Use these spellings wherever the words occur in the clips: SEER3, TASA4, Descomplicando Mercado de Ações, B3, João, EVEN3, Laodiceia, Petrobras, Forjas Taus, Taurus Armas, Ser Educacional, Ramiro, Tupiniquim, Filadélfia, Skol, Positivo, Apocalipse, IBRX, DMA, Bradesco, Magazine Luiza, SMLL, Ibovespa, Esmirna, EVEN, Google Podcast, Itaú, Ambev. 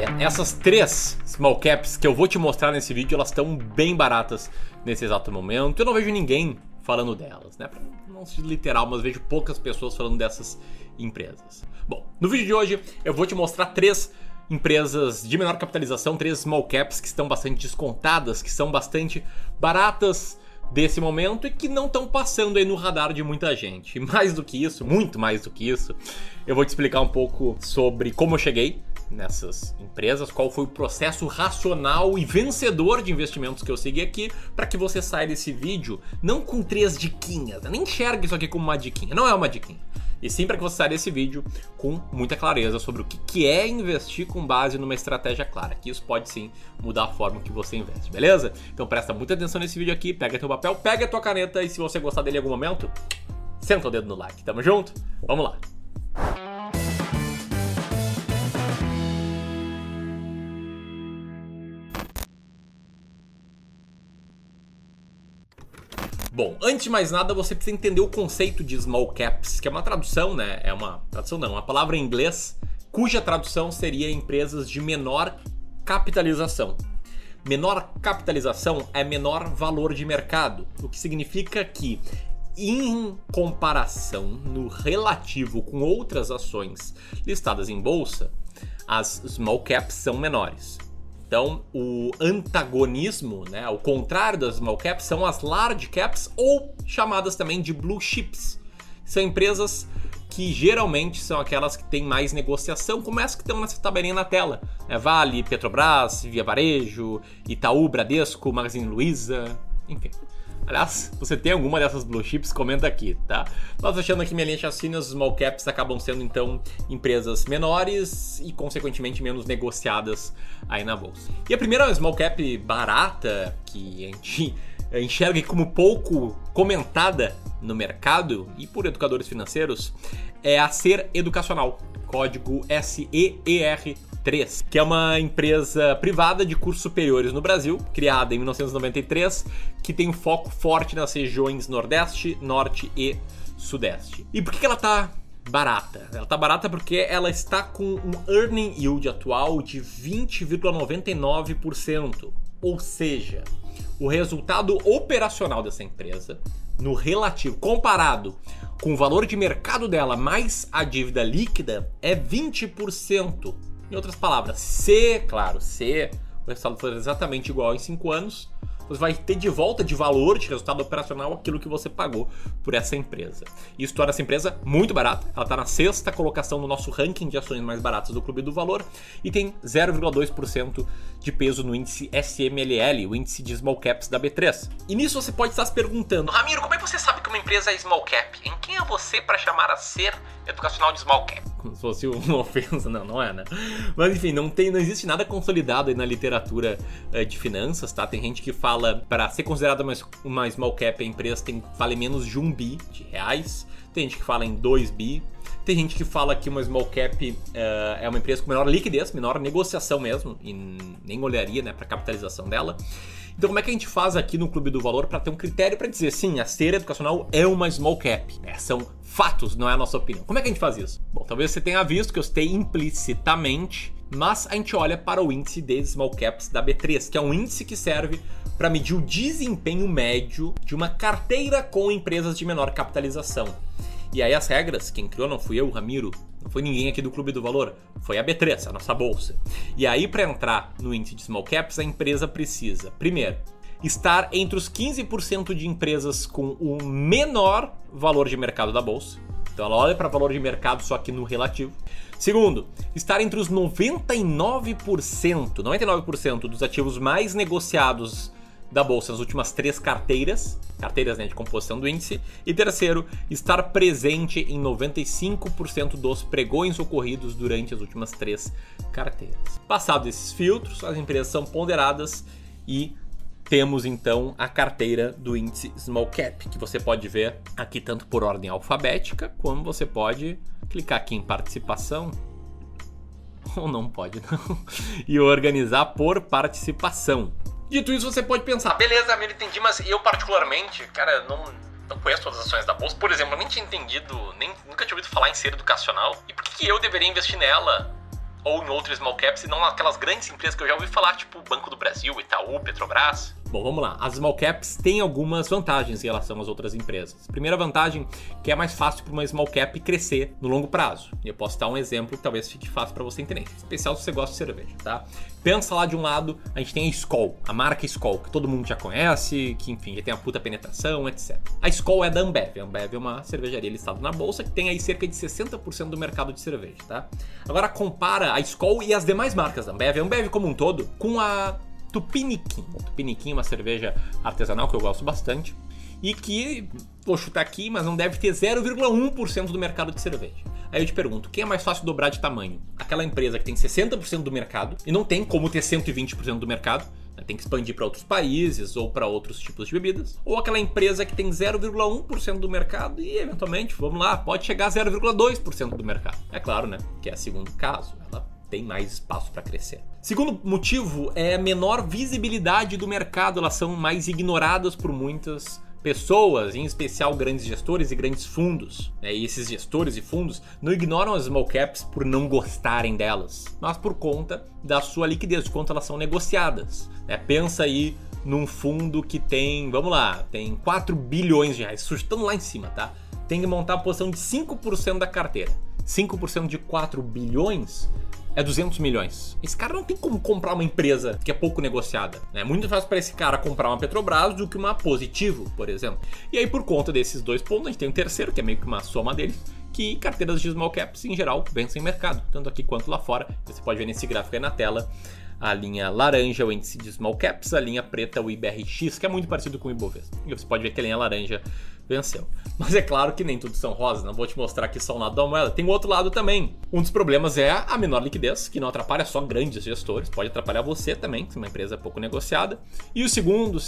Olha, essas três small caps que eu vou te mostrar nesse vídeo, elas estão bem baratas nesse exato momento. Eu não vejo ninguém falando delas, né? Pra não ser literal, mas vejo poucas pessoas falando dessas empresas. Bom, no vídeo de hoje eu vou te mostrar três empresas de menor capitalização, três small caps que estão bastante descontadas, que são bastante baratas desse momento e que não estão passando aí no radar de muita gente. E mais do que isso, muito mais do que isso, eu vou te explicar um pouco sobre como eu cheguei nessas empresas, qual foi o processo racional e vencedor de investimentos que eu segui aqui, para que você saia desse vídeo não com três diquinhas, nem enxerga isso aqui como uma diquinha, não é uma diquinha, e sim para que você saia desse vídeo com muita clareza sobre o que é investir com base numa estratégia clara, que isso pode sim mudar a forma que você investe, beleza? Então presta muita atenção nesse vídeo aqui, pega teu papel, pega tua caneta e se você gostar dele em algum momento, senta o dedo no like, tamo junto? Vamos lá! Bom, antes de mais nada, você precisa entender o conceito de small caps, que é uma tradução, né? É uma tradução não, uma palavra em inglês, cuja tradução seria empresas de menor capitalização. Menor capitalização é menor valor de mercado, o que significa que, em comparação no relativo com outras ações listadas em bolsa, as small caps são menores. Então, o antagonismo, né, o contrário das small caps, são as large caps, ou chamadas também de blue chips. São empresas que geralmente são aquelas que têm mais negociação, como essas que estão nessa tabelinha na tela. Né? Vale, Petrobras, Via Varejo, Itaú, Bradesco, Magazine Luiza, enfim. Aliás, você tem alguma dessas blue chips, comenta aqui, tá? Nós achando aqui minha linha de raciocínio, as small caps acabam sendo, então, empresas menores e, consequentemente, menos negociadas aí na bolsa. E a primeira small cap barata, que a gente enxerga como pouco comentada no mercado e por educadores financeiros, é a Ser Educacional, código SEER3, que é uma empresa privada de cursos superiores no Brasil, criada em 1993, que tem um foco forte nas regiões Nordeste, Norte e Sudeste. E por que ela está barata? Ela está barata porque ela está com um earning yield atual de 20,99%, ou seja, o resultado operacional dessa empresa, no relativo, comparado com o valor de mercado dela mais a dívida líquida, é 20%. Em outras palavras, se o resultado for exatamente igual em 5 anos, você vai ter de volta de valor de resultado operacional aquilo que você pagou por essa empresa. Isso torna essa empresa muito barata. Ela está na 6ª colocação no nosso ranking de ações mais baratas do Clube do Valor e tem 0,2% de peso no índice SMLL, o índice de small caps da B3. E nisso você pode estar se perguntando: Ramiro, como é que você sabe que uma empresa é small cap? Em quem é você para chamar a Ser Educacional de small cap? Como se fosse uma ofensa, não é, né? Mas enfim, não existe nada consolidado aí na literatura de finanças, tá? Tem gente que fala para ser considerada uma small cap a empresa vale menos de 1 bi de reais, tem gente que fala em 2 bi, tem gente que fala que uma small cap é uma empresa com menor liquidez, menor negociação mesmo, e nem olharia, né, para a capitalização dela. Então como é que a gente faz aqui no Clube do Valor para ter um critério para dizer, sim, a Ser Educacional é uma small cap, né? São fatos, não é a nossa opinião. Como é que a gente faz isso? Bom, talvez você tenha visto que eu citei implicitamente, mas a gente olha para o índice de small caps da B3, que é um índice que serve para medir o desempenho médio de uma carteira com empresas de menor capitalização. E aí as regras, quem criou não fui eu, Ramiro, não foi ninguém aqui do Clube do Valor, foi a B3, a nossa bolsa. E aí para entrar no índice de small caps, a empresa precisa, primeiro, estar entre os 15% de empresas com o menor valor de mercado da bolsa. Então ela olha para valor de mercado, só que no relativo. Segundo, estar entre os 99% dos ativos mais negociados da bolsa nas últimas 3 carteiras, né, de composição do índice. E terceiro, estar presente em 95% dos pregões ocorridos durante as últimas 3 carteiras. Passados esses filtros, as empresas são ponderadas e temos então a carteira do índice small cap, que você pode ver aqui tanto por ordem alfabética, como você pode clicar aqui em participação, ou não pode não, e organizar por participação. Dito isso, você pode pensar, beleza, Amir, entendi, mas eu particularmente, cara, não conheço todas as ações da bolsa. Por exemplo, eu nem tinha entendido, nunca tinha ouvido falar em Ser Educacional. E por que eu deveria investir nela? ou em outras small caps e não aquelas grandes empresas que eu já ouvi falar, tipo Banco do Brasil, Itaú, Petrobras? Bom, vamos lá. As small caps têm algumas vantagens em relação às outras empresas. Primeira vantagem, que é mais fácil para uma small cap crescer no longo prazo. E eu posso dar um exemplo que talvez fique fácil para você entender, especial se você gosta de cerveja, tá? Pensa lá de um lado, a gente tem a Skol, a marca Skol, que todo mundo já conhece, que enfim, já tem uma puta penetração, etc. A Skol é da Ambev. A Ambev é uma cervejaria listada na bolsa que tem aí cerca de 60% do mercado de cerveja, tá? Agora compara a Skol e as demais marcas da Ambev, a Ambev como um todo, com a Tupiniquim. Tupiniquim é uma cerveja artesanal que eu gosto bastante e que, vou chutar aqui, mas não deve ter 0,1% do mercado de cerveja. Aí eu te pergunto, quem é mais fácil dobrar de tamanho? Aquela empresa que tem 60% do mercado e não tem como ter 120% do mercado, né? Tem que expandir para outros países ou para outros tipos de bebidas, ou aquela empresa que tem 0,1% do mercado e eventualmente, vamos lá, pode chegar a 0,2% do mercado. É claro, né, que é o segundo caso, ela tem mais espaço para crescer. Segundo motivo é a menor visibilidade do mercado, elas são mais ignoradas por muitas pessoas, em especial grandes gestores e grandes fundos, né? E esses gestores e fundos não ignoram as small caps por não gostarem delas, mas por conta da sua liquidez, de quanto elas são negociadas, né? Pensa aí num fundo que tem, vamos lá, tem 4 bilhões de reais, sustando lá em cima, tá? Tem que montar a posição de 5% da carteira. 5% de 4 bilhões é 200 milhões. Esse cara não tem como comprar uma empresa que é pouco negociada, né? É muito fácil para esse cara comprar uma Petrobras do que uma Positivo, por exemplo. E aí, por conta desses dois pontos, a gente tem um terceiro, que é meio que uma soma deles, que carteiras de small caps, em geral, vencem mercado, tanto aqui quanto lá fora. Você pode ver nesse gráfico aí na tela, a linha laranja, o índice de small caps, a linha preta, o IBRX, que é muito parecido com o Ibovespa. E você pode ver que a linha laranja venceu. Mas é claro que nem tudo são rosas, não vou te mostrar aqui só um lado da moeda, tem o outro lado também. Um dos problemas é a menor liquidez, que não atrapalha só grandes gestores, pode atrapalhar você também, se uma empresa é pouco negociada. E o segundo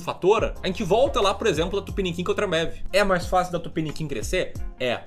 fator, a gente volta lá, por exemplo, da Tupiniquim contra a Ambev. É mais fácil da Tupiniquim crescer? É,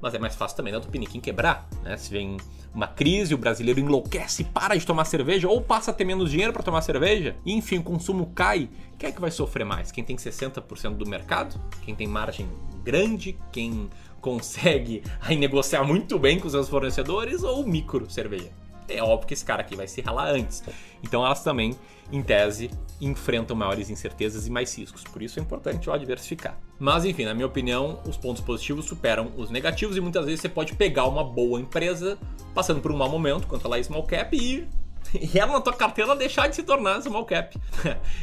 mas é mais fácil também da Tupiniquim quebrar, né? Se vem uma crise, o brasileiro enlouquece, para de tomar cerveja ou passa a ter menos dinheiro para tomar cerveja e, enfim, o consumo cai. Quem é que vai sofrer mais? Quem tem 60% do mercado? Quem tem margem grande? Quem consegue aí negociar muito bem com os seus fornecedores? Ou o micro cerveja? É óbvio que esse cara aqui vai se ralar antes. Então elas também, em tese, enfrentam maiores incertezas e mais riscos. Por isso é importante, ó, diversificar. Mas enfim, na minha opinião, os pontos positivos superam os negativos e muitas vezes você pode pegar uma boa empresa passando por um mau momento, quanto ela é small cap, e ela na tua carteira deixar de se tornar small cap.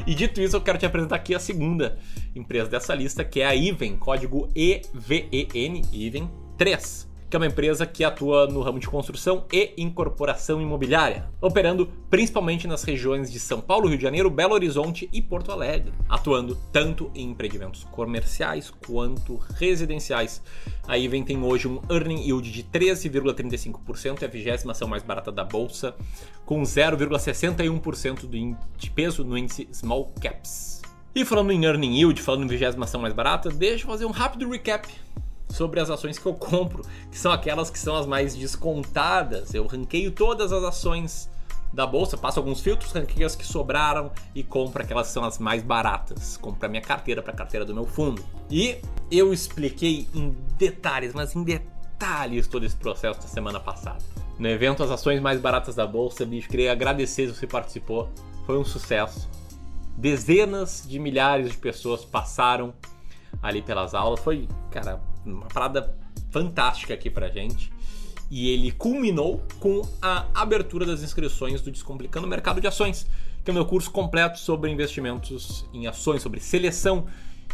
E dito isso, eu quero te apresentar aqui a segunda empresa dessa lista, que é a EVEN, código EVEN, EVEN3. Que é uma empresa que atua no ramo de construção e incorporação imobiliária, operando principalmente nas regiões de São Paulo, Rio de Janeiro, Belo Horizonte e Porto Alegre, atuando tanto em empreendimentos comerciais quanto residenciais. A EVEN tem hoje um earning yield de 13,35%, é a 20ª ação mais barata da bolsa, com 0,61% de peso no índice Small Caps. E falando em earning yield, falando em 20ª ação mais barata, deixa eu fazer um rápido recap sobre as ações que eu compro, que são aquelas que são as mais descontadas. Eu ranqueio todas as ações da bolsa, passo alguns filtros, ranqueio as que sobraram e compro aquelas que são as mais baratas. Compro a minha carteira para a carteira do meu fundo. E eu expliquei em detalhes, mas em detalhes, todo esse processo da semana passada. No evento As Ações Mais Baratas da Bolsa, bicho, queria agradecer se você participou. Foi um sucesso. Dezenas de milhares de pessoas passaram ali pelas aulas. Foi, cara, uma parada fantástica aqui pra gente. E ele culminou com a abertura das inscrições do Descomplicando Mercado de Ações, que é o meu curso completo sobre investimentos em ações, sobre seleção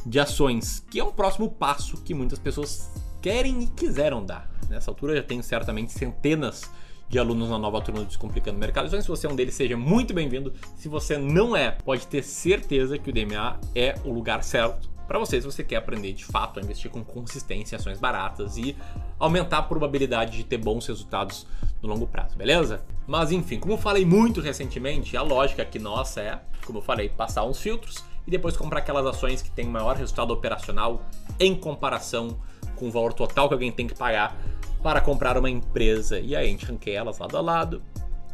de ações, que é um próximo passo que muitas pessoas querem e quiseram dar. Nessa altura eu já tenho certamente centenas de alunos na nova turma do Descomplicando Mercado de Ações. Se você é um deles, seja muito bem-vindo. Se você não é, pode ter certeza que o DMA é o lugar certo para você, se você quer aprender de fato a investir com consistência em ações baratas e aumentar a probabilidade de ter bons resultados no longo prazo, beleza? Mas enfim, como eu falei muito recentemente, a lógica aqui nossa é, como eu falei, passar uns filtros e depois comprar aquelas ações que têm maior resultado operacional em comparação com o valor total que alguém tem que pagar para comprar uma empresa. E aí a gente ranqueia elas lado a lado.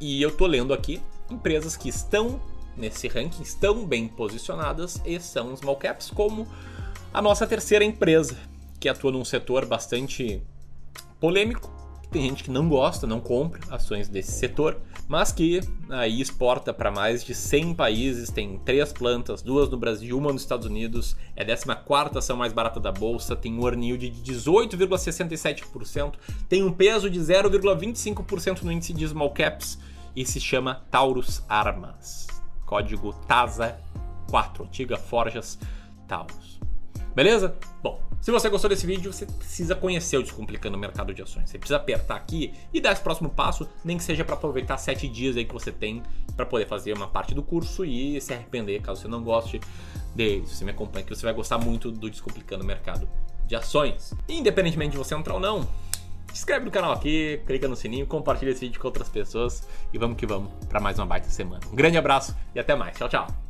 E eu tô lendo aqui empresas que estão nesse ranking, estão bem posicionadas e são small caps, como a nossa terceira empresa, que atua num setor bastante polêmico, tem gente que não gosta, não compra ações desse setor, mas que aí exporta para mais de 100 países, tem 3 plantas, 2 no Brasil, 1 nos Estados Unidos, é a 14ª ação mais barata da bolsa, tem um earn yield de 18,67%, tem um peso de 0,25% no índice de small caps e se chama Taurus Armas, código TASA4, antiga Forjas Taus. Beleza? Bom, se você gostou desse vídeo, você precisa conhecer o Descomplicando o Mercado de Ações. Você precisa apertar aqui e dar esse próximo passo, nem que seja para aproveitar 7 dias aí que você tem para poder fazer uma parte do curso e se arrepender, caso você não goste dele. Se você me acompanha aqui, você vai gostar muito do Descomplicando o Mercado de Ações. Independentemente de você entrar ou não, se inscreve no canal aqui, clica no sininho, compartilha esse vídeo com outras pessoas e vamos que vamos para mais uma baita semana. Um grande abraço e até mais. Tchau, tchau.